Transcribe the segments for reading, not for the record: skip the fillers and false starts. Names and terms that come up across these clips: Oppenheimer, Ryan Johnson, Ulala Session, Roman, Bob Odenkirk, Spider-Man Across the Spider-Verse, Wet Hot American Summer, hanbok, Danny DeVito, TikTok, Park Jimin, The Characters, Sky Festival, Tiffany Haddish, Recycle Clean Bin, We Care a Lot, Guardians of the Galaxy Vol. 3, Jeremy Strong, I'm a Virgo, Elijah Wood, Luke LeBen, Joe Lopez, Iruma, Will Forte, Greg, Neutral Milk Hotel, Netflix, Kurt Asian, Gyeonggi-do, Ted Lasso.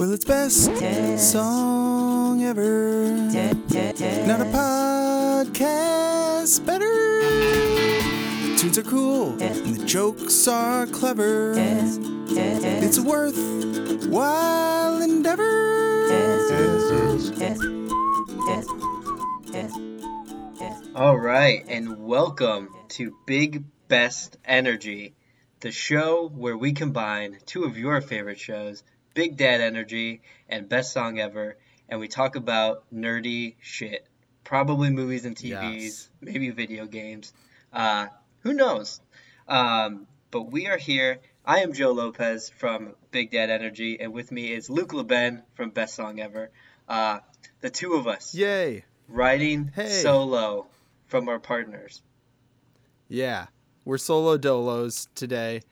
Well, it's best song ever. Not a podcast better. The tunes are cool and the jokes are clever. It's a worthwhile endeavor. All right, and welcome to Big Best Energy, the show where we combine two of your favorite shows, Big Dad Energy and Best Song Ever, and we talk about nerdy shit. Probably movies and TVs, Maybe video games. Who knows? But we are here. I am Joe Lopez from Big Dad Energy, and with me is Luke LeBen from Best Song Ever. The two of us. Yay! Riding solo from our partners. Yeah, we're solo dolos today.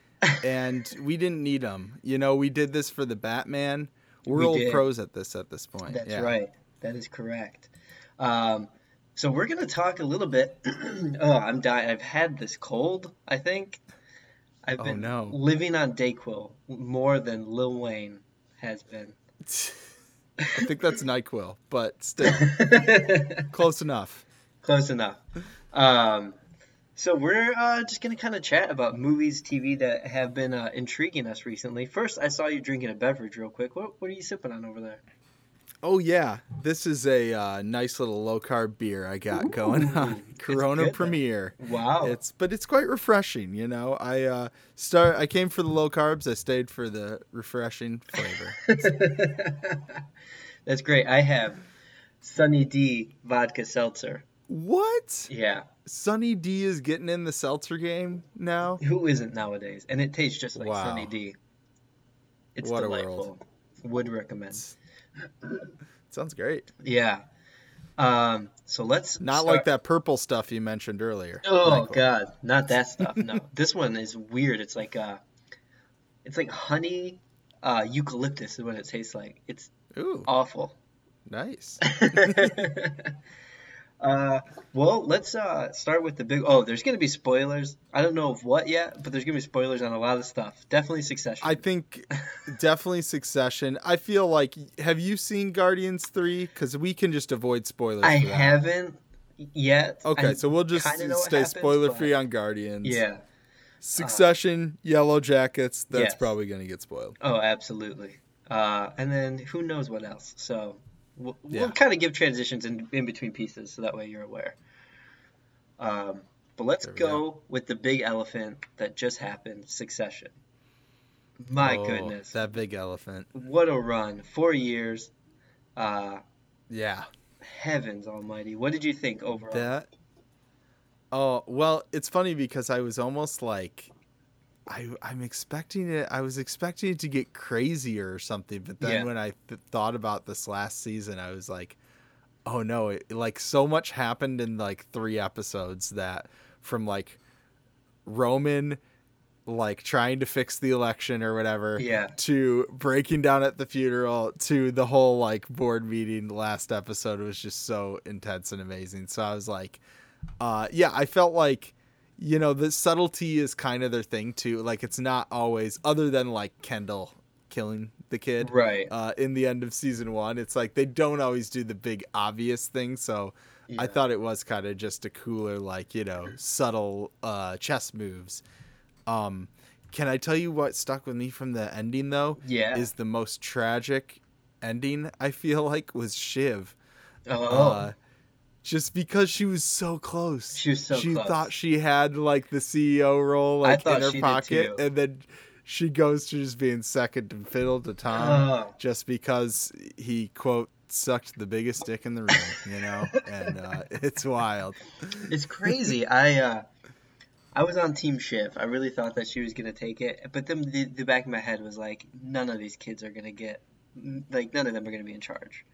And we didn't need them. You know, we did this for the Batman. We're old pros at this point. That's right. That is correct. So we're going to talk a little bit. I'm dying. I've had this cold, I think. I've been living on DayQuil more than Lil Wayne has been. I think that's NyQuil, but still. Close enough. So we're just going to kind of chat about movies, TV that have been intriguing us recently. First, I saw you drinking a beverage real quick. What are you sipping on over there? Oh, yeah. This is a nice little low-carb beer I got going on. Corona Premier. Wow. But it's quite refreshing, you know. I came for the low carbs. I stayed for the refreshing flavor. That's great. I have Sunny D Vodka Seltzer. What? Yeah. Sunny D is getting in the seltzer game now? Who isn't nowadays? And it tastes just like Sunny D. It's delightful. World. Would recommend. Sounds great. Yeah. So let's like that purple stuff you mentioned earlier. Oh, Michael. God. Not that stuff. No. This one is weird. It's like honey eucalyptus is what it tastes like. It's awful. Nice. Well, let's start with the big. Oh, there's gonna be spoilers. I don't know of what yet, but there's gonna be spoilers on a lot of stuff. Definitely Succession. I think definitely Succession. I feel like, have you seen Guardians 3? Because we can just avoid spoilers. I haven't yet. Okay, so we'll just stay spoiler free on Guardians. Yeah. Succession, Yellowjackets. That's probably gonna get spoiled. Oh, absolutely. And then who knows what else? So. We'll kind of give transitions in between pieces, so that way you're aware. But let's go with the big elephant that just happened, Succession. My goodness. That big elephant. What a run. 4 years. Yeah. Heavens almighty. What did you think overall? Well, it's funny because I was almost like, I'm expecting it. I was expecting it to get crazier or something, but then when I thought about this last season, I was like, "Oh no!" Like so much happened in like 3 episodes that from like Roman like trying to fix the election or whatever, to breaking down at the funeral to the whole like board meeting. Last episode was just so intense and amazing. So I was like, I felt like. You know, the subtlety is kind of their thing, too. Like, it's not always, other than, like, Kendall killing the kid. Right. In the end of season 1. It's like they don't always do the big obvious thing. So I thought it was kind of just a cooler, like, you know, subtle chess moves. Can I tell you what stuck with me from the ending, though? Yeah. Is the most tragic ending, I feel like, was Shiv. Oh. Just because she was so close. She thought she had like the CEO role like in her pocket, and then she goes to just being second and fiddle to Tom just because he quote sucked the biggest dick in the room, you know? And it's wild. It's crazy. I was on Team Shiv. I really thought that she was gonna take it, but then the back of my head was like, none of these kids are gonna get like none of them are gonna be in charge.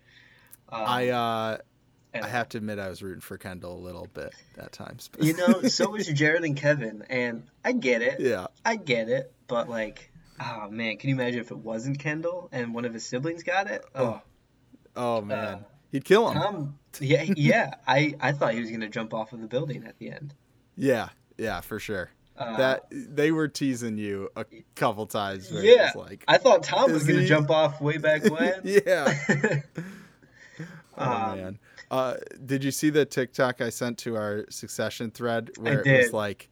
I have to admit I was rooting for Kendall a little bit at times. But. You know, so was Jared and Kevin, and I get it. Yeah. I get it, but like, oh, man, can you imagine if it wasn't Kendall and one of his siblings got it? Oh man. He'd kill him. I thought he was going to jump off of the building at the end. Yeah, for sure. That they were teasing you a couple times. Yeah, like, I thought Tom was going to jump off way back when. Yeah. Oh, man. Did you see the TikTok I sent to our Succession thread where it was like,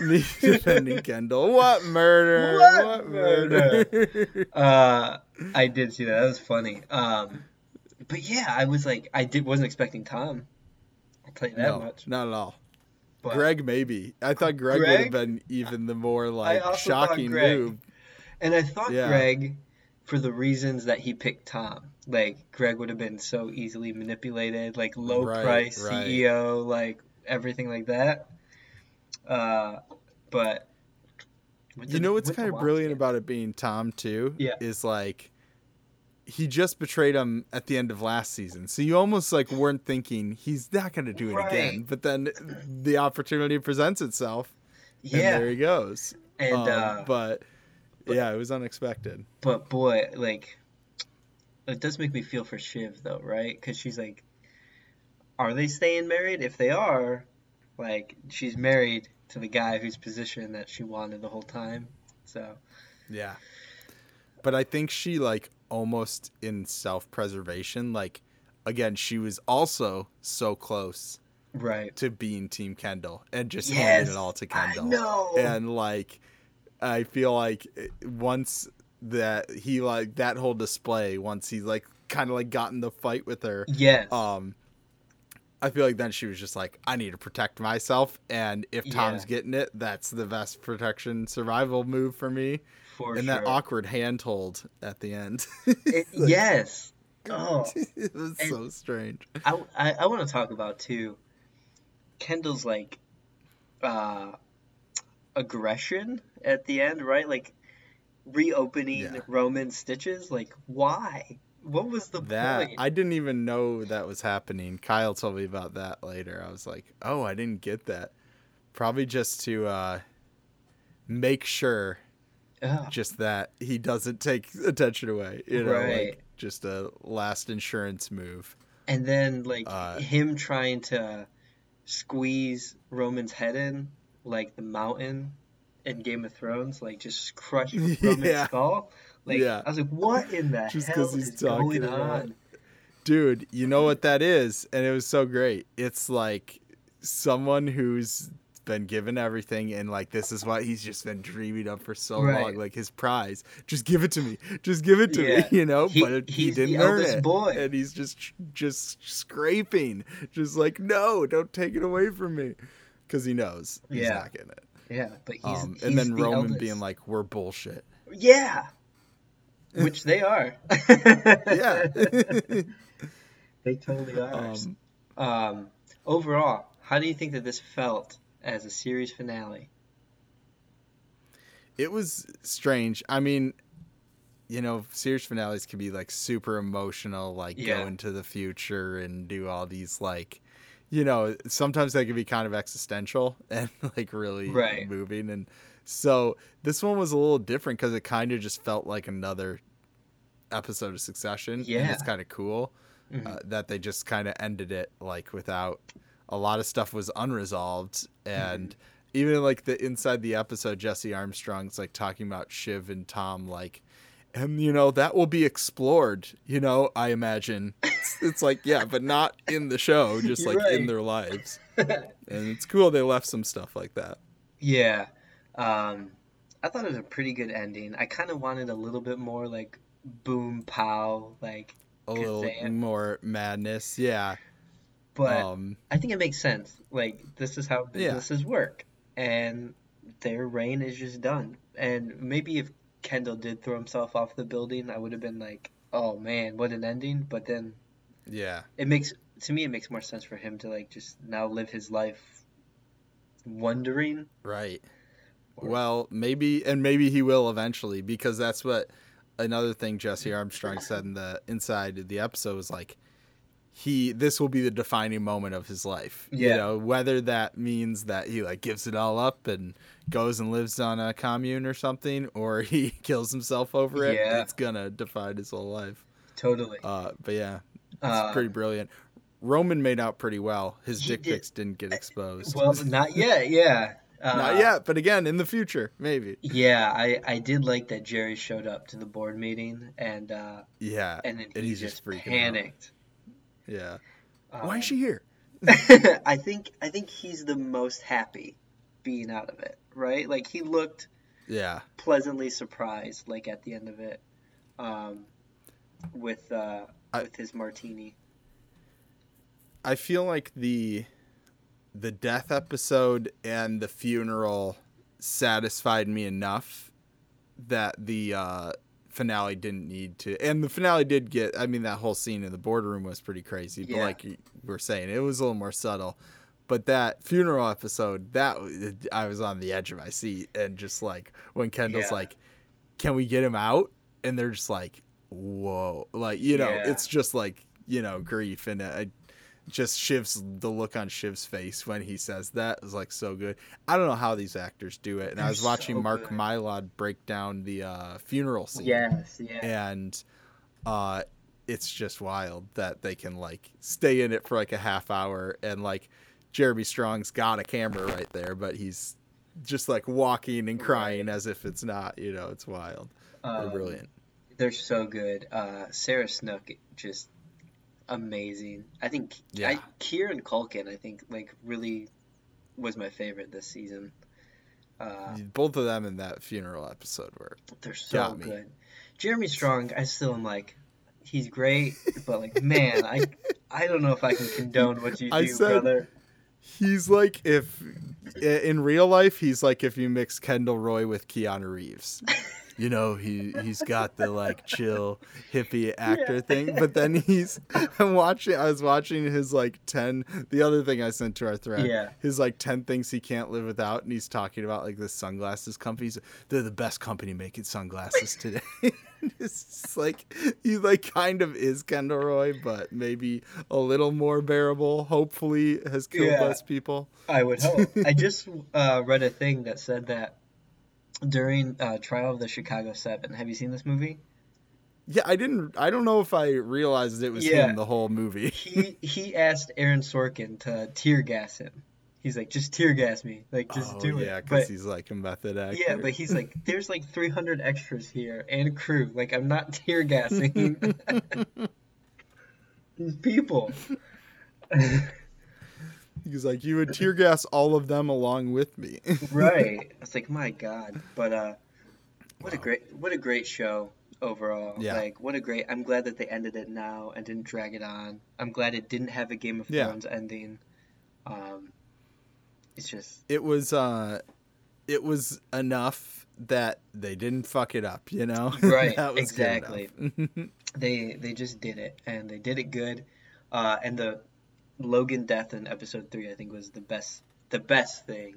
me defending Kendall? What murder? What murder? I did see that. That was funny. But yeah, I was like, I wasn't expecting Tom. I'll tell you that much. Not at all. But Greg, maybe. I thought Greg would have been even the more like shocking move. And I thought Greg, for the reasons that he picked Tom, like Greg would have been so easily manipulated, like low price CEO, like everything like that. But you know what's kind of brilliant about it being Tom too? Yeah. Is like he just betrayed him at the end of last season. So you almost like weren't thinking he's not going to do it again, but then the opportunity presents itself and there he goes. And, but yeah, it was unexpected, but boy, like it does make me feel for Shiv though. Right. Cause she's like, are they staying married? If they are, like, she's married to the guy whose position that she wanted the whole time. So, yeah, but I think she like, almost in self-preservation, like again she was also so close to being Team Kendall and just handed it all to Kendall. I know. And like I feel like once that he like that whole display, once he like kind of like got in the fight with her, I feel like then she was just like, I need to protect myself, and if Tom's getting it, that's the best protection survival move for me. That awkward handhold at the end. It was and so strange. I want to talk about too Kendall's like aggression at the end, right? Like reopening Roman stitches. Like why? What was the point? I didn't even know that was happening. Kyle told me about that later. I was like, oh, I didn't get that. Probably just to make sure just that he doesn't take attention away, you know, like just a last insurance move. And then like him trying to squeeze Roman's head in like the mountain in Game of Thrones, like just crush Roman's skull. Like I was like, what in the just hell is going on? Dude, you know what that is? And it was so great. It's like someone who's been given everything and like this is what he's just been dreaming of for so long, like his prize, just give it to me, just give it to me, you know. But he didn't earn it, and he's just scraping, just like, no, don't take it away from me, because he knows he's not getting it. But he's and then the Roman eldest being like, we're bullshit, which they are. They totally are. Overall, how do you think that this felt as a series finale? It was strange. I mean, you know, series finales can be like super emotional, like go into the future and do all these like, you know, sometimes they can be kind of existential and like really moving. And so this one was a little different because it kind of just felt like another episode of Succession. Yeah. And it's kind of cool that they just kind of ended it like without... A lot of stuff was unresolved, and even like the inside the episode, Jesse Armstrong's like talking about Shiv and Tom, like, and you know that will be explored. You know, I imagine it's like but not in the show, just like in their lives. And it's cool they left some stuff like that. Yeah, I thought it was a pretty good ending. I kind of wanted a little bit more like boom pow, like a little more madness. Yeah. But I think it makes sense. Like, this is how businesses work. And their reign is just done. And maybe if Kendall did throw himself off the building, I would have been like, oh, man, what an ending. But then it makes more sense for him to, like, just now live his life wondering. Right. Well, maybe he will eventually, because that's what another thing Jesse Armstrong said in the inside of the episode was like, this will be the defining moment of his life. Yeah. You know, whether that means that he like gives it all up and goes and lives on a commune or something, or he kills himself over it, it's gonna define his whole life. Totally. But yeah, it's pretty brilliant. Roman made out pretty well. His dick pics didn't get exposed. Well, not yet. Yeah. Not yet, but again, in the future, maybe. Yeah, I did like that Jerry showed up to the board meeting and then he's just panicked. Out. Yeah. Why is she here? I think he's the most happy being out of it, right? Like, he looked pleasantly surprised, like, at the end of it with his martini. I feel like the death episode and the funeral satisfied me enough that the finale didn't need to. And the finale did get, I mean, that whole scene in the boardroom was pretty crazy. Yeah. But like you were saying, it was a little more subtle. But that funeral episode, that I was on the edge of my seat. And just like when Kendall's like, can we get him out? And they're just like, whoa. Like, you know, it's just like, you know, grief. And just Shiv's, the look on Shiv's face when he says that is like so good. I don't know how these actors do it. And I was watching Mark Mylod break down the funeral scene. Yes, yeah. And it's just wild that they can like stay in it for like a half hour, and like Jeremy Strong's got a camera right there, but he's just like walking and crying as if it's not, you know, it's wild. They're brilliant. They're so good. Sarah Snook just amazing. I think Kieran Culkin, I think, like, really was my favorite this season. Both of them in that funeral episode were. They're so good. Jeremy Strong, I still am like, he's great, but like, man, I don't know if I can condone what you do, brother. He's like, if in real life, he's like if you mix Kendall Roy with Keanu Reeves. You know, he's got the like chill hippie actor thing, but then I was watching his like 10, the other thing I sent to our thread, his like 10 things he can't live without, and he's talking about like the sunglasses companies. They're the best company making sunglasses today. It's like, he like kind of is Kendall Roy, but maybe a little more bearable, hopefully has killed less people. I would hope. I just read a thing that said that during Trial of the Chicago 7. Have you seen this movie? Yeah, I don't know if I realized it was him the whole movie. He asked Aaron Sorkin to tear gas him. He's like, just tear gas me. Like, just do it. Yeah, because he's like a method actor. Yeah, but he's like, there's like 300 extras here and crew. Like, I'm not tear gassing these people. He's like, you would tear gas all of them along with me. Right. It's like, my God. But what a great show overall. Yeah. Like, I'm glad that they ended it now and didn't drag it on. I'm glad it didn't have a Game of Thrones ending. It was enough that they didn't fuck it up, you know? Right. That was exactly. They just did it, and they did it good. And the Logan death in episode 3, I think, was the best thing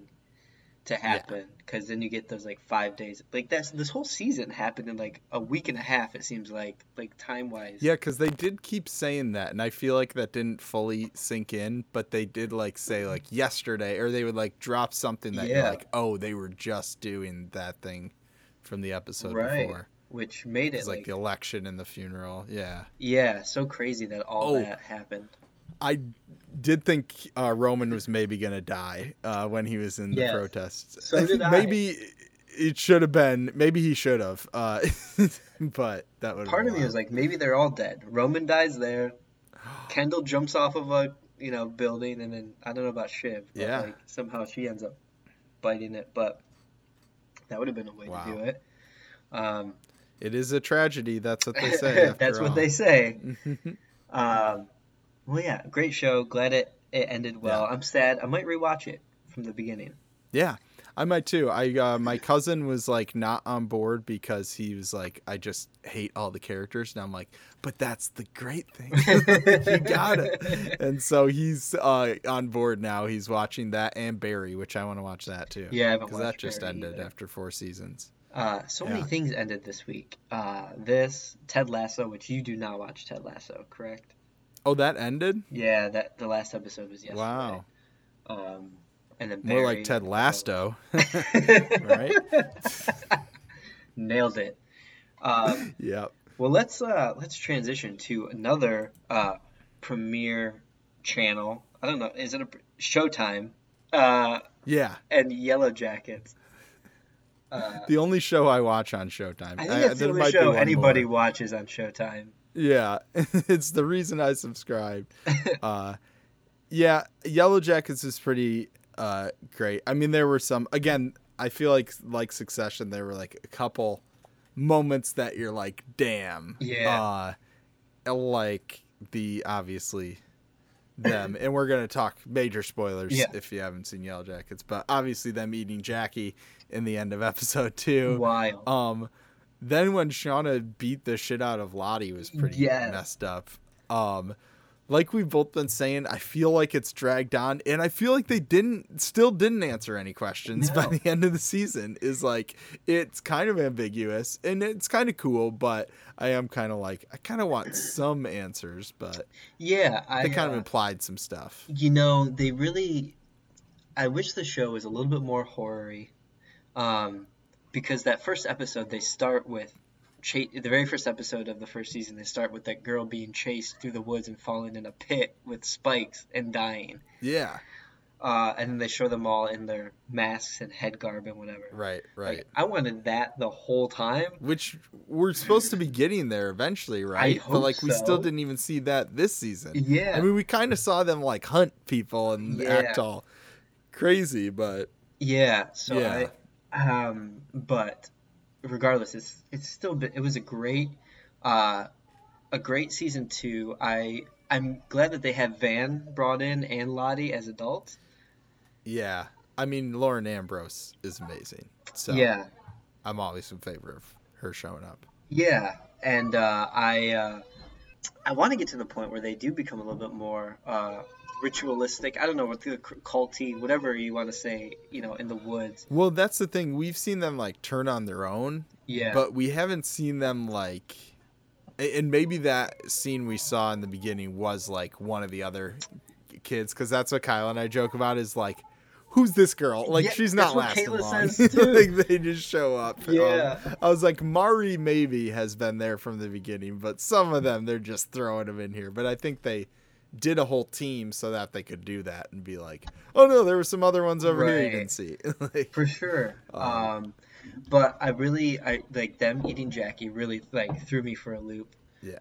to happen, because then you get those like 5 days. Like, this whole season happened in like a week and a half, it seems like time wise. Yeah, because they did keep saying that, and I feel like that didn't fully sink in, but they did like say like yesterday, or they would like drop something that you're like, oh, they were just doing that thing from the episode before. Which made it like the election and the funeral. Yeah. Yeah, so crazy that all that happened. I did think Roman was maybe going to die when he was in the protests. So did maybe it should have been. Maybe he should have. But that would. Part of me was like, maybe they're all dead. Roman dies there. Kendall jumps off of a building, and then I don't know about Shiv. But like, somehow she ends up biting it, but that would have been a way to do it. It is a tragedy. That's what they say. That's what they say. Well, yeah, great show. Glad it ended well. Yeah. I'm sad. I might rewatch it from the beginning. Yeah, I might too. My cousin was like not on board because he was like, I just hate all the characters. And I'm like, but that's the great thing. You got it. And so he's on board now. He's watching that and Barry, which I want to watch that too. Yeah, because that just Barry ended after 4 seasons. Many things ended this week. This, Ted Lasso, which you do not watch Ted Lasso, correct? Oh, that ended? Yeah, that the last episode was yesterday. Wow. And then Barry, more like Ted Lasso, right? Nailed it. Yep. Well, let's transition to another premiere channel. I don't know. Is it a Showtime? Yeah. And Yellowjackets. The only show I watch on Showtime. I think that's the only show anybody watches on Showtime. Yeah, it's the reason I subscribed. Yeah, Yellowjackets is pretty great. I mean, there were some, again, I feel like Succession, there were like a couple moments that you're like, damn. Yeah. Like the, obviously, them. And we're going to talk major spoilers if you haven't seen Yellowjackets. But obviously them eating Jackie in the end of episode 2. Wild. Then when Shauna beat the shit out of Lottie was pretty messed up. Like we've both been saying, I feel like it's dragged on, and I feel like they still didn't answer any questions by the end of the season. Is like, it's kind of ambiguous and it's kind of cool, but I am kind of like, I kind of want some answers, but yeah, they kind of implied some stuff. You know, they really, I wish the show was a little bit more horror-y, because that first episode they start with, the very first episode of the first season, they start with that girl being chased through the woods and falling in a pit with spikes and dying. Yeah. And then they show them all in their masks and head garb and whatever. Right. Like, I wanted that the whole time. Which we're supposed to be getting there eventually, right? But we still didn't even see that this season. Yeah. I mean, we kind of saw them like hunt people and act all crazy, but... Yeah. So yeah. But... regardless, it's still been, it was a great season 2. I'm glad that they have Van brought in and Lottie as adults. Yeah, I mean Lauren Ambrose is amazing. So yeah, I'm always in favor of her showing up. Yeah, and I want to get to the point where they do become a little bit more ritualistic. I don't know, what the culty, whatever you want to say, you know, in the woods. Well, that's the thing. We've seen them like turn on their own. Yeah. But we haven't seen them like, and maybe that scene we saw in the beginning was like one of the other kids, because that's what Kyle and I joke about is like, who's this girl? Like, yeah, she's not lasting long. Like, they just show up. Yeah. I was like, Mari maybe has been there from the beginning, but some of them, they're just throwing them in here. But I think they did a whole team so that they could do that and be like, oh no, there were some other ones over here you didn't see. Like, for sure. But I like them eating Jackie really like threw me for a loop. Yeah.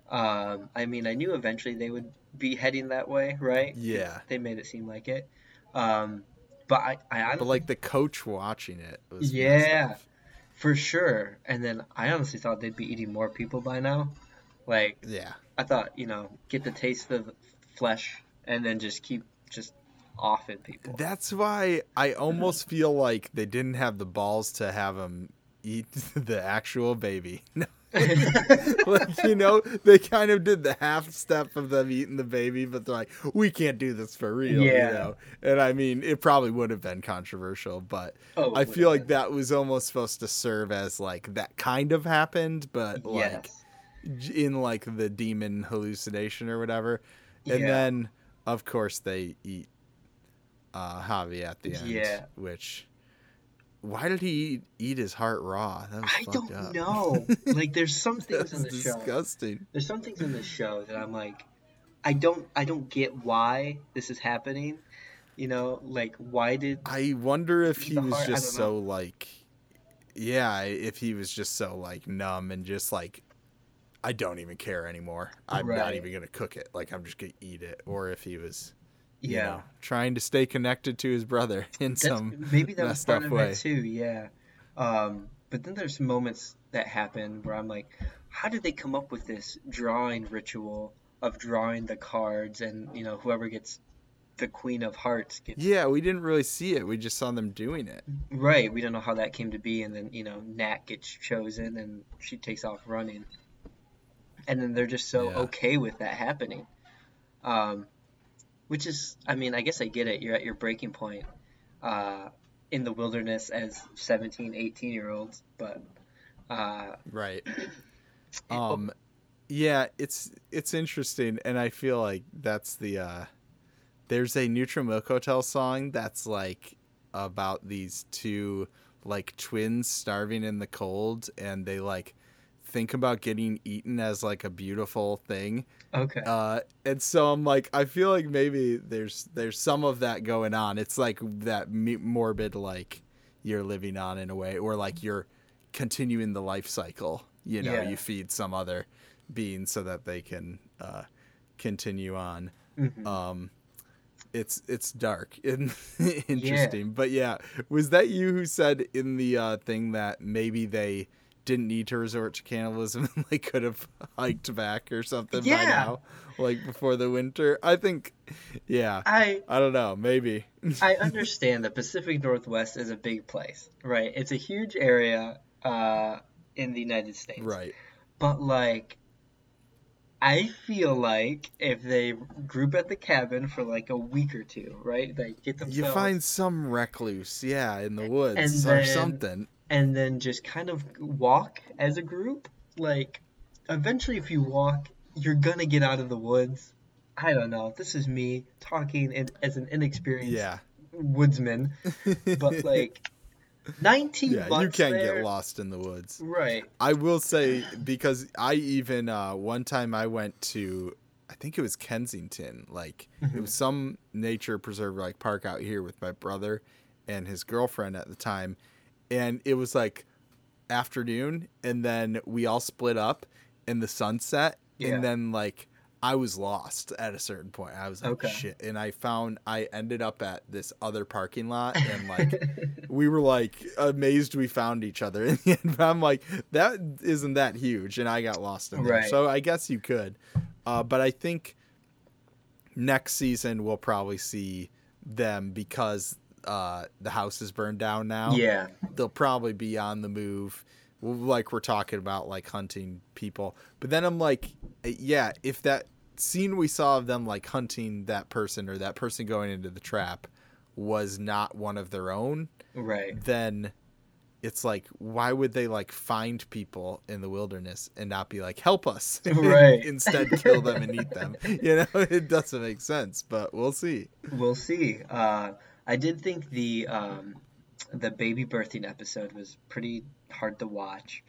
I mean, I knew eventually they would be heading that way, right? Yeah. They made it seem like it. But like the coach watching it was messed up. For sure. And then I honestly thought they'd be eating more people by now. Like, yeah, I thought, you know, get the taste of flesh and then just keep just offing people. That's why I almost feel like they didn't have the balls to have him eat the actual baby. Like, you know, they kind of did the half step of them eating the baby, but they're like, we can't do this for real, you know? And I mean, it probably would have been controversial, but I feel like that was almost supposed to serve as like that kind of happened, but like in like the demon hallucination or whatever. And then of course they eat Javi at the end, which... Why did he eat his heart raw? That was I don't up. Know. Like, there's some things in the disgusting. Show. There's some things in the show that I'm like, I don't get why this is happening. You know, like, why did I wonder if he was just so know. Like, yeah, if he was just so like numb and just like, I don't even care anymore. I'm not even gonna cook it. Like, I'm just gonna eat it. Or if he was. Yeah, you know, trying to stay connected to his brother in some maybe that was part of it too. Yeah, but then there's moments that happen where I'm like, how did they come up with this drawing ritual of drawing the cards, and you know, whoever gets the Queen of Hearts gets. Yeah, we didn't really see it. We just saw them doing it. Right. We don't know how that came to be, and then you know, Nat gets chosen, and she takes off running, and then they're just so okay with that happening. Which is, I mean, I guess I get it. You're at your breaking point in the wilderness as 17, 18-year-olds, but... right. Yeah, it's interesting, and I feel like that's the... there's a Neutral Milk Hotel song that's, like, about these two, like, twins starving in the cold, and they, like... think about getting eaten as like a beautiful thing. Okay. And so I'm like, I feel like maybe there's some of that going on. It's like that morbid, like you're living on in a way, or like you're continuing the life cycle, you know, you feed some other being so that they can continue on. Mm-hmm. It's dark and interesting. Yeah. But yeah, was that you who said in the thing that maybe they didn't need to resort to cannibalism and they could have hiked back or something by now, like before the winter? I think, yeah, I don't know, maybe. I understand the Pacific Northwest is a big place, right? It's a huge area in the United States. Right. But like, I feel like if they group at the cabin for like a week or two, right? They get themselves. You find some recluse, in the woods or something. And then just kind of walk as a group. Like, eventually if you walk, you're gonna get out of the woods. I don't know. This is me talking as an inexperienced woodsman. But like, 19 bucks you can't get lost in the woods. Right. I will say, because I even one time I went to, I think it was Kensington, like it was some nature preserve like park out here with my brother and his girlfriend at the time, and it was like afternoon and then we all split up and the sun set, and then like I was lost at a certain point. I was like, shit. And I ended up at this other parking lot, and like, we were like amazed we found each other in the end. But I'm like, that isn't that huge. And I got lost in there. So I guess you could. But I think next season we'll probably see them, because the house is burned down now. Yeah. They'll probably be on the move. Like we're talking about like hunting people, but then I'm like, yeah, if that scene we saw of them like hunting that person or that person going into the trap was not one of their own, right? Then it's like, why would they like find people in the wilderness and not be like, help us, right? Instead kill them and eat them, you know? It doesn't make sense, but we'll see. I did think the baby birthing episode was pretty hard to watch.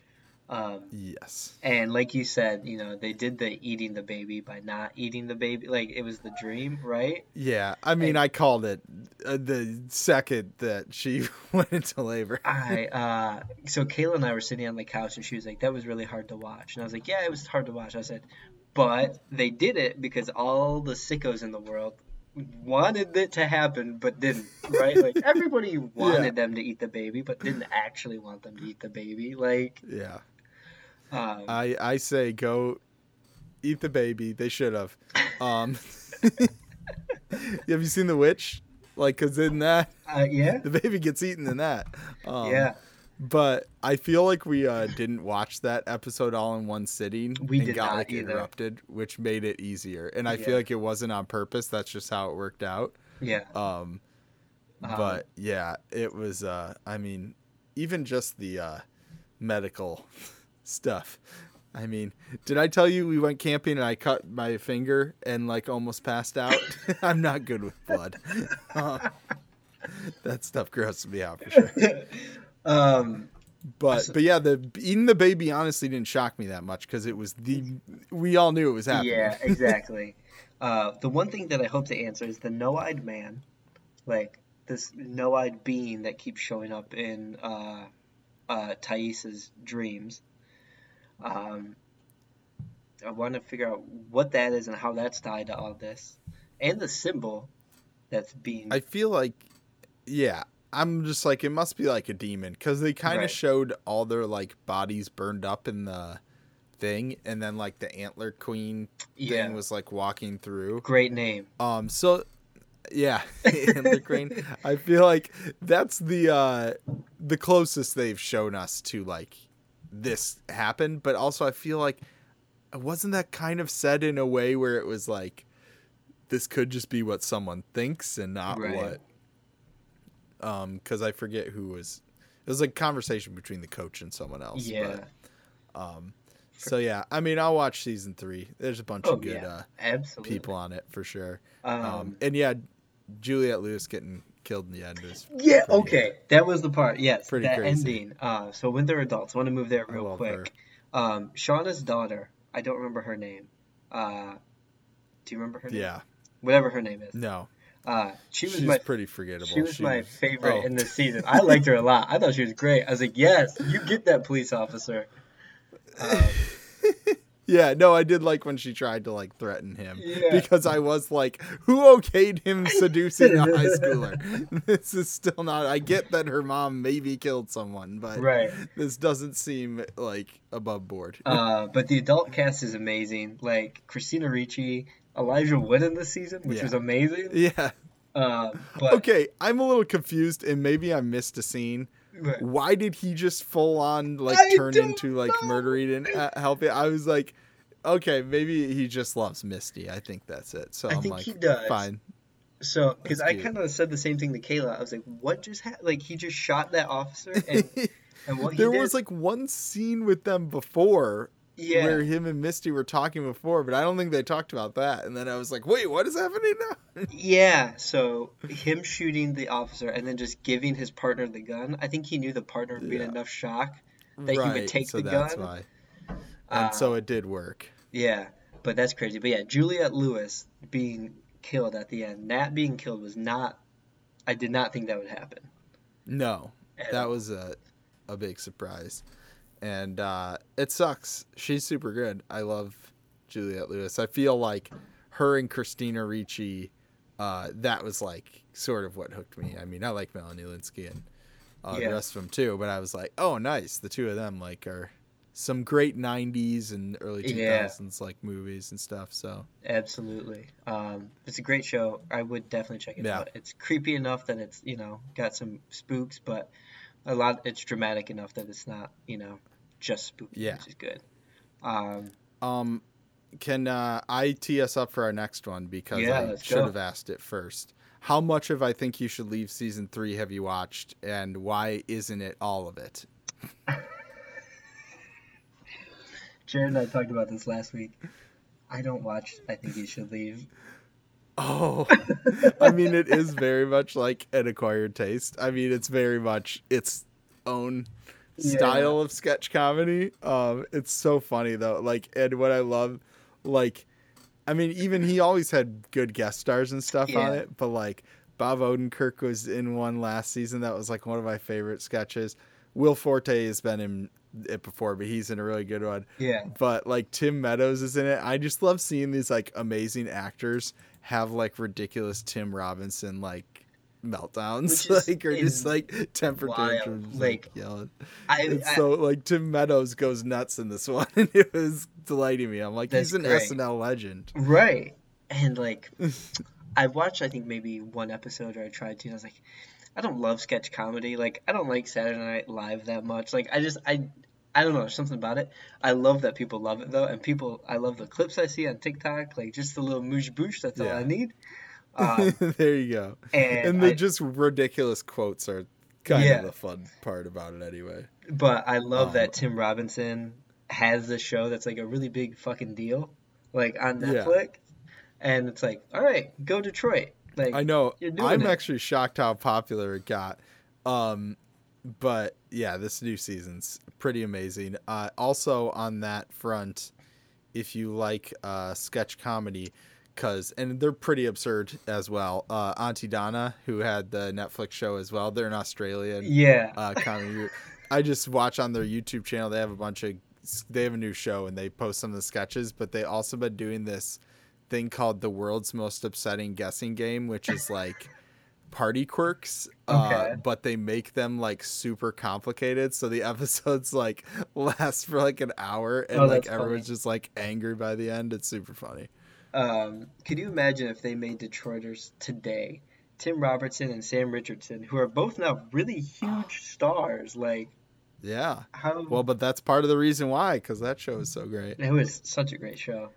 Yes. And like you said, you know, they did the eating the baby by not eating the baby. Like, it was the dream, right? Yeah. I mean, I called it the second that she went into labor. So Kayla and I were sitting on the couch and she was like, that was really hard to watch. And I was like, yeah, it was hard to watch. I said, but they did it because all the sickos in the world wanted it to happen but didn't, right? Like, everybody wanted them to eat the baby but didn't actually want them to eat the baby. Like, yeah. I say go eat the baby. They should have. Have you seen The Witch? Like, because in that the baby gets eaten in that. But I feel like we didn't watch that episode all in one sitting. We did not like interrupted, which made it easier. And I feel like it wasn't on purpose. That's just how it worked out. Yeah. But yeah, it was. I mean, even just the medical stuff. I mean, did I tell you we went camping and I cut my finger and like almost passed out? I'm not good with blood. That stuff grosses me out for sure. But yeah, the eating the baby honestly didn't shock me that much, because it was we all knew it was happening. Yeah, exactly. The one thing that I hope to answer is the no-eyed man, like this no-eyed being that keeps showing up in Thais's dreams. I want to figure out what that is and how that's tied to all this, and the symbol that's being. I feel like, yeah. I'm just like, it must be like a demon, because they kind of showed all their like bodies burned up in the thing, and then like the Antler Queen thing was like walking through. Great name. So yeah, Antler Queen. I feel like that's the closest they've shown us to like this happen, but also I feel like wasn't that kind of said in a way where it was like this could just be what someone thinks and not what. Because I forget who was. It was like a conversation between the coach and someone else. Yeah. But, so yeah, I mean, I'll watch season 3. There's a bunch of good people on it for sure. And yeah, Juliette Lewis getting killed in the end is That was the part. Yes, pretty crazy ending. So when they're adults, I want to move there real quick. Shauna's daughter, I don't remember her name. Do you remember her name? Yeah. Whatever her name is. No. She's pretty forgettable. She was my favorite in this season. I liked her a lot. I thought she was great. I was like, yes, you get that police officer. Yeah, no, I did like when she tried to like threaten him because I was like, who okayed him seducing a high schooler? This is still not. I get that her mom maybe killed someone, but this doesn't seem like above board. But the adult cast is amazing. Like Christina Ricci, Elijah Wood in this season, which was amazing. Yeah. Okay, I'm a little confused, and maybe I missed a scene. But why did he just full on like turn into like murdering and helping? I was like, okay, maybe he just loves Misty. I think that's it. So I think like, he does. Fine. So because I kind of said the same thing to Kayla. I was like, what just happened? Like he just shot that officer, and what he did. There was like one scene with them before. Yeah. Where him and Misty were talking before, but I don't think they talked about that. And then I was like, wait, what is happening now? Yeah, so him shooting the officer and then just giving his partner the gun. I think he knew the partner would be in enough shock that he would take the gun. Why. And so it did work. Yeah, but that's crazy. But yeah, Juliette Lewis being killed at the end, Nat being killed was not – I did not think that would happen. No, that was a big surprise. And it sucks. She's super good. I love Juliette Lewis. I feel like her and Christina Ricci, that was like sort of what hooked me. I mean, I like Melanie Linsky and the rest of them too, but I was like, oh, nice. The two of them like are some great 90s and early 2000s like movies and stuff. So absolutely. It's a great show. I would definitely check it out. It's creepy enough that it's, you know, got some spooks, but it's dramatic enough that it's not, you know, just spooky, which is good. Can I tee us up for our next one? Because I should have asked it first. How much of I Think You Should Leave Season 3 have you watched, and why isn't it all of it? Jared and I talked about this last week. I don't watch I Think You Should Leave. Oh, I mean, it is very much like an acquired taste. I mean, it's very much its own style of sketch comedy. It's so funny though. Like, and what I love, like, I mean, even he always had good guest stars and stuff on it, but like Bob Odenkirk was in one last season that was like one of my favorite sketches. Will Forte has been in it before, but he's in a really good one. Yeah, but like Tim Meadows is in it. I just love seeing these like amazing actors have like ridiculous Tim Robinson like meltdowns, like, or just like temper tantrums, like yelling. So like Tim Meadows goes nuts in this one, and it was delighting me. I'm like, he's an SNL legend, right? And like, I watched, I think maybe one episode, or I tried to, and I was like, I don't love sketch comedy. Like, I don't like Saturday Night Live that much. Like, I don't know. There's something about it. I love that people love it though, and I love the clips I see on TikTok. Like, just a little moosh boosh. That's all I need. There you go. And the just ridiculous quotes are kind of the fun part about it, anyway. But I love that Tim Robinson has a show that's like a really big fucking deal, like on Netflix, and it's like, all right, go Detroit. Like, I know. I'm actually shocked how popular it got. But yeah, this new season's pretty amazing. Also on that front, if you like sketch comedy, and they're pretty absurd as well. Auntie Donna, who had the Netflix show as well, they're an Australian comedy. I just watch on their YouTube channel. They have a new show, and they post some of the sketches, but they also been doing this thing called the world's most upsetting guessing game, which is like party quirks, but they make them like super complicated, so the episodes like last for like an hour, and like everyone's funny. Just like angry by the end. It's super funny. Could you imagine if they made Detroiters today? Tim Robertson and Sam Richardson, who are both now really huge stars, like but that's part of the reason why, because that show is so great. It was such a great show.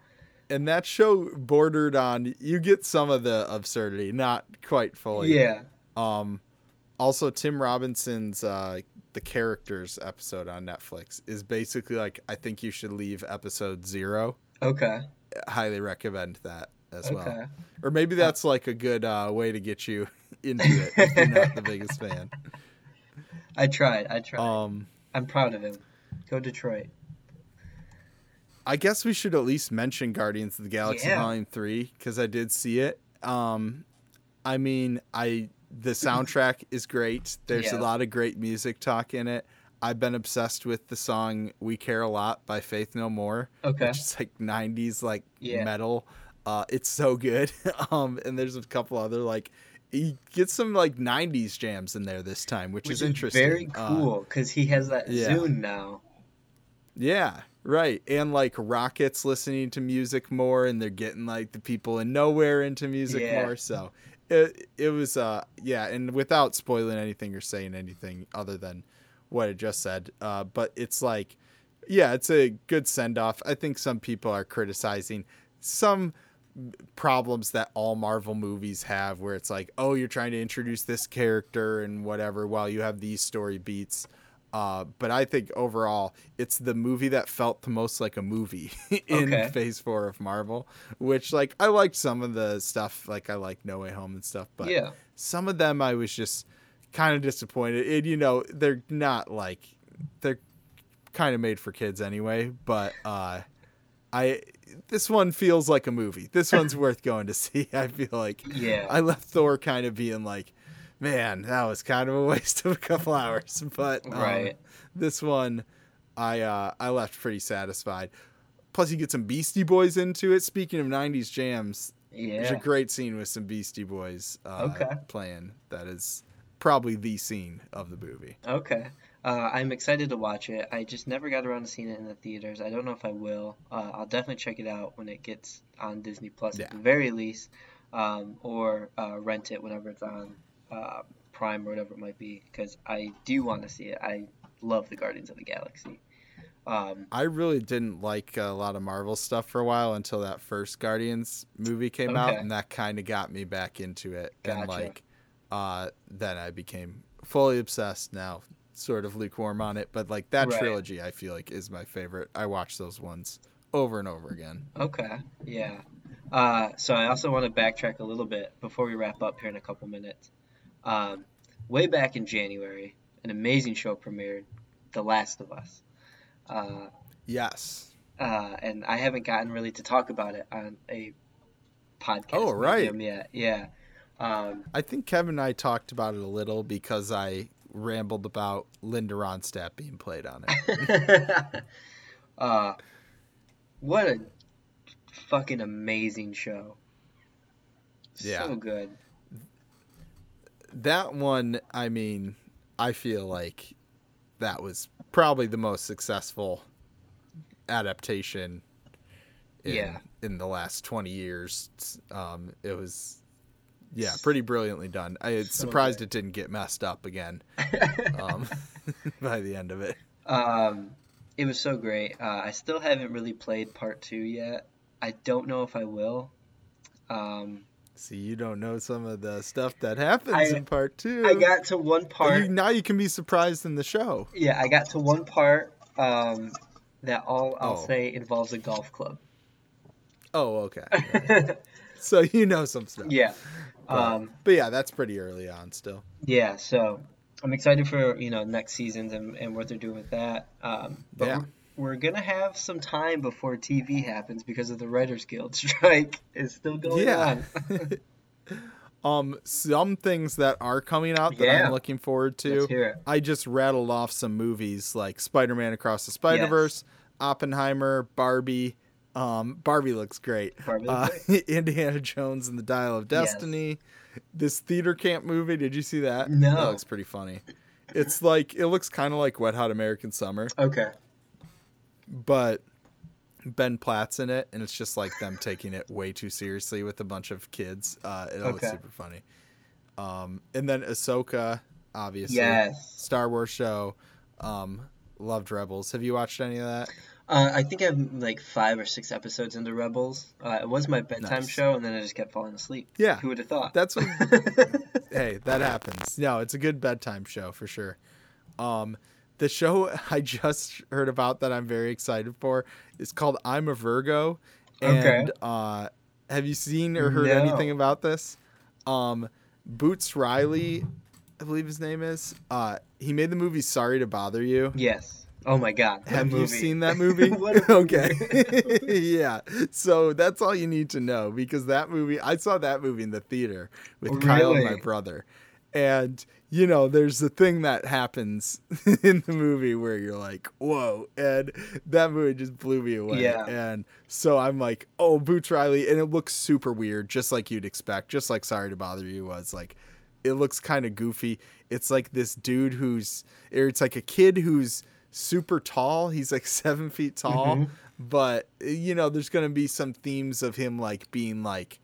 And that show bordered on, you get some of the absurdity, not quite fully. Yeah. Also, Tim Robinson's The Characters episode on Netflix is basically like I Think You Should Leave episode 0. Okay. Highly recommend that as well. Or maybe that's like a good way to get you into it if you're not the biggest fan. I tried. I'm proud of him. Go Detroit. I guess we should at least mention Guardians of the Galaxy Vol. 3 because I did see it. I mean, the soundtrack is great. There's a lot of great music talk in it. I've been obsessed with the song "We Care a Lot" by Faith No More. Okay, which is like '90s like metal. It's so good. And there's a couple other like. He gets some like '90s jams in there this time, which is interesting. Very cool because he has that Zune now. Yeah, right. And like Rocket's listening to music more, and they're getting like the people in Nowhere into music more. So it was And without spoiling anything or saying anything other than what I just said, but it's like, it's a good send off. I think some people are criticizing some problems that all Marvel movies have where it's like, oh, you're trying to introduce this character and whatever while you have these story beats, but I think overall it's the movie that felt the most like a movie in phase 4 of Marvel, which like I liked some of the stuff, like I liked No Way Home and stuff, but some of them I was just kind of disappointed. And you know, they're not like, they're kind of made for kids anyway, but this one feels like a movie. This one's worth going to see. I feel like I left Thor kind of being like, man, that was kind of a waste of a couple hours. But this one, I left pretty satisfied. Plus, you get some Beastie Boys into it. Speaking of '90s jams, there's a great scene with some Beastie Boys playing. That is probably the scene of the movie. Okay. I'm excited to watch it. I just never got around to seeing it in the theaters. I don't know if I will. I'll definitely check it out when it gets on Disney Plus at the very least, or rent it whenever it's on Prime or whatever it might be, because I do want to see it. I love the Guardians of the Galaxy. I really didn't like a lot of Marvel stuff for a while until that first Guardians movie came out, and that kind of got me back into it. Gotcha. And like, then I became fully obsessed. Now, sort of lukewarm on it, but like that trilogy I feel like is my favorite. I watch those ones over and over again. So I also want to backtrack a little bit before we wrap up here in a couple minutes. Way back in January, an amazing show premiered, The Last of Us. And I haven't gotten really to talk about it on a podcast yet. I think Kevin and I talked about it a little because I rambled about Linda Ronstadt being played on it. What a fucking amazing show. So good. That one, I mean, I feel like that was probably the most successful adaptation in the last 20 years. It was... Yeah, pretty brilliantly done. I'm surprised it didn't get messed up again by the end of it. It was so great. I still haven't really played part 2 yet. I don't know if I will. See, you don't know some of the stuff that happens in part 2. I got to one part. Now you can be surprised in the show. Yeah, I got to one part that I'll say involves a golf club. Oh, okay. So you know some stuff. Yeah. But yeah, that's pretty early on still. Yeah, so I'm excited for, next seasons and what they're doing with that. But we're going to have some time before TV happens because of the Writers Guild strike is still going on. Some things that are coming out that I'm looking forward to. Let's hear it. I just rattled off some movies like Spider-Man Across the Spider-Verse, Oppenheimer, Barbie. Barbie looks great. Indiana Jones and the Dial of Destiny. Yes. This theater camp movie, did you see that? No. That looks pretty funny. It's like, it looks kind of like Wet Hot American Summer. Okay. But Ben Platt's in it, and it's just like them taking it way too seriously with a bunch of kids. It looks super funny. And then Ahsoka, obviously. Yes. Star Wars show. Loved Rebels. Have you watched any of that? I think I'm like 5 or 6 episodes into Rebels. It was my bedtime show, and then I just kept falling asleep. Yeah. Who would have thought? That's what... Hey, that happens. No, it's a good bedtime show for sure. The show I just heard about that I'm very excited for is called I'm a Virgo. And have you seen or heard anything about this? Boots Riley, I believe his name is. He made the movie Sorry to Bother You. Yes. Oh my God. Have you seen that movie? Okay. Yeah. So that's all you need to know, because that movie, I saw that movie in the theater with Kyle and my brother. And, you know, there's the thing that happens in the movie where you're like, whoa. And that movie just blew me away. Yeah. And so I'm like, oh, Boots Riley. And it looks super weird, just like you'd expect, just like Sorry to Bother You was. Like, it looks kind of goofy. It's like this dude it's like a kid who's super tall. He's like 7 feet tall, mm-hmm. But you know, there's going to be some themes of him like being like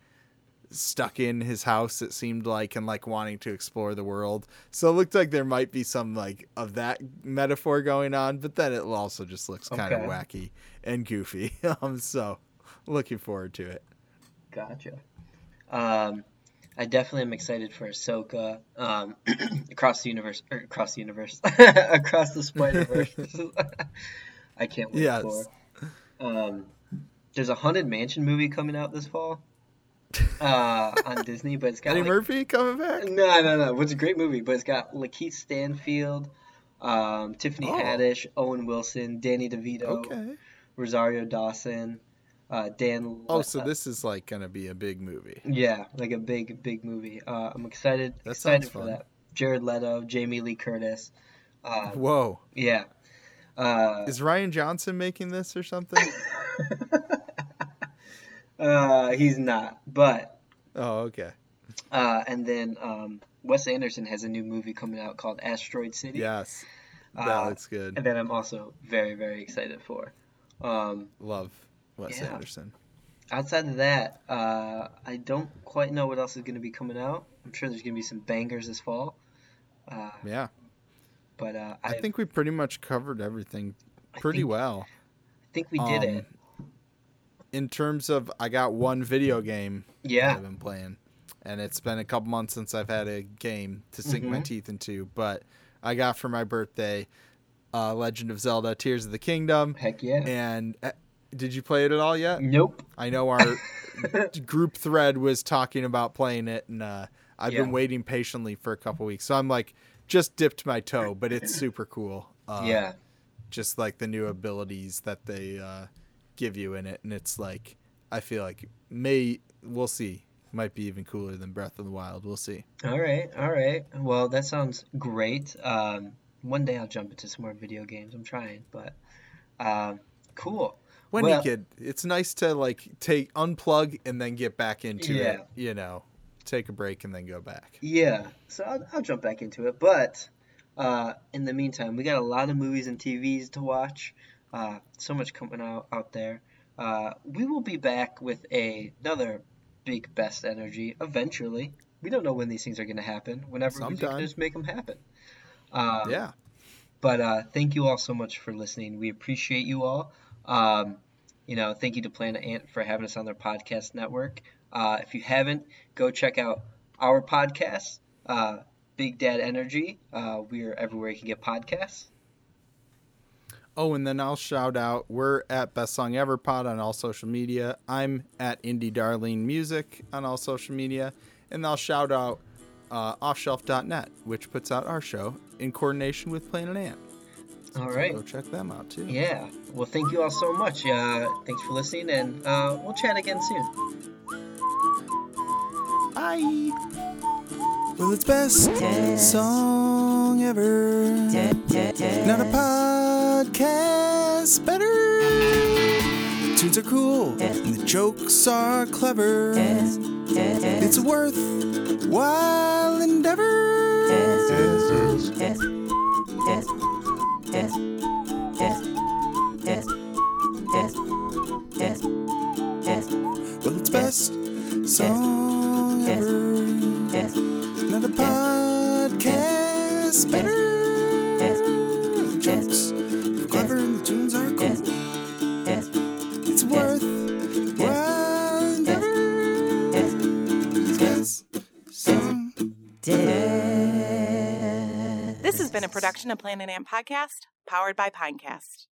stuck in his house, it seemed like, and like wanting to explore the world. So it looked like there might be some like of that metaphor going on, but then it also just looks kind of wacky and goofy. So looking forward to it. Gotcha. I definitely am excited for Ahsoka, across the Spider-Verse. I can't wait for. There's a Haunted Mansion movie coming out this fall on Disney, but it's got Eddie Murphy coming back. No. It's a great movie, but it's got Lakeith Stanfield, Tiffany Haddish, Owen Wilson, Danny DeVito, Rosario Dawson. Dan. Oh, so this is like gonna be a big movie. Yeah, like a big movie. I'm excited. That excited sounds fun. For that. Jared Leto, Jamie Lee Curtis. Whoa. Yeah. Is Ryan Johnson making this or something? He's not. But. Oh, okay. And then Wes Anderson has a new movie coming out called Asteroid City. Yes. That looks good. And then I'm also very, very excited for. Love. Wes Anderson. Outside of that, I don't quite know what else is going to be coming out. I'm sure there's going to be some bangers this fall. But I think we pretty much covered everything well. I think we did it. In terms of, I got one video game that I've been playing, and it's been a couple months since I've had a game to sink my teeth into, but I got for my birthday Legend of Zelda Tears of the Kingdom. Heck yeah. And... did you play it at all yet? Nope. I know our group thread was talking about playing it, and I've been waiting patiently for a couple weeks. So I'm like, just dipped my toe, but it's super cool. Just like the new abilities that they give you in it. And it's like, I feel like we'll see. Might be even cooler than Breath of the Wild. We'll see. All right. Well, that sounds great. One day I'll jump into some more video games. I'm trying, but cool. It's nice to like unplug and then get back into it, you know, take a break and then go back. Yeah. So I'll jump back into it. But in the meantime, we got a lot of movies and TVs to watch. So much coming out there. We will be back with another big Best Energy eventually. We don't know when these things are going to happen. Whenever we can just make them happen. But thank you all so much for listening. We appreciate you all. You know, thank you to Planet Ant for having us on their podcast network. If you haven't, go check out our podcast, Big Dad Energy. We are everywhere you can get podcasts. Oh, and then I'll shout out, we're at Best Song Ever Pod on all social media. I'm at Indie Darling Music on all social media. And I'll shout out offshelf.net, which puts out our show in coordination with Planet Ant. All right. Go check them out, too. Yeah. Well, thank you all so much. Thanks for listening, and we'll chat again soon. Bye. Well, it's Best Song Ever. Not a podcast better. The tunes are cool, and the jokes are clever. It's a worthwhile endeavor. Well, it's Best Song Ever. Not a podcast better. Jokes are clever and the tunes are cool. It's worthwhile endeavor. It's Best Song Ever. This has been a production of Planet Ant Podcast, powered by Pinecast.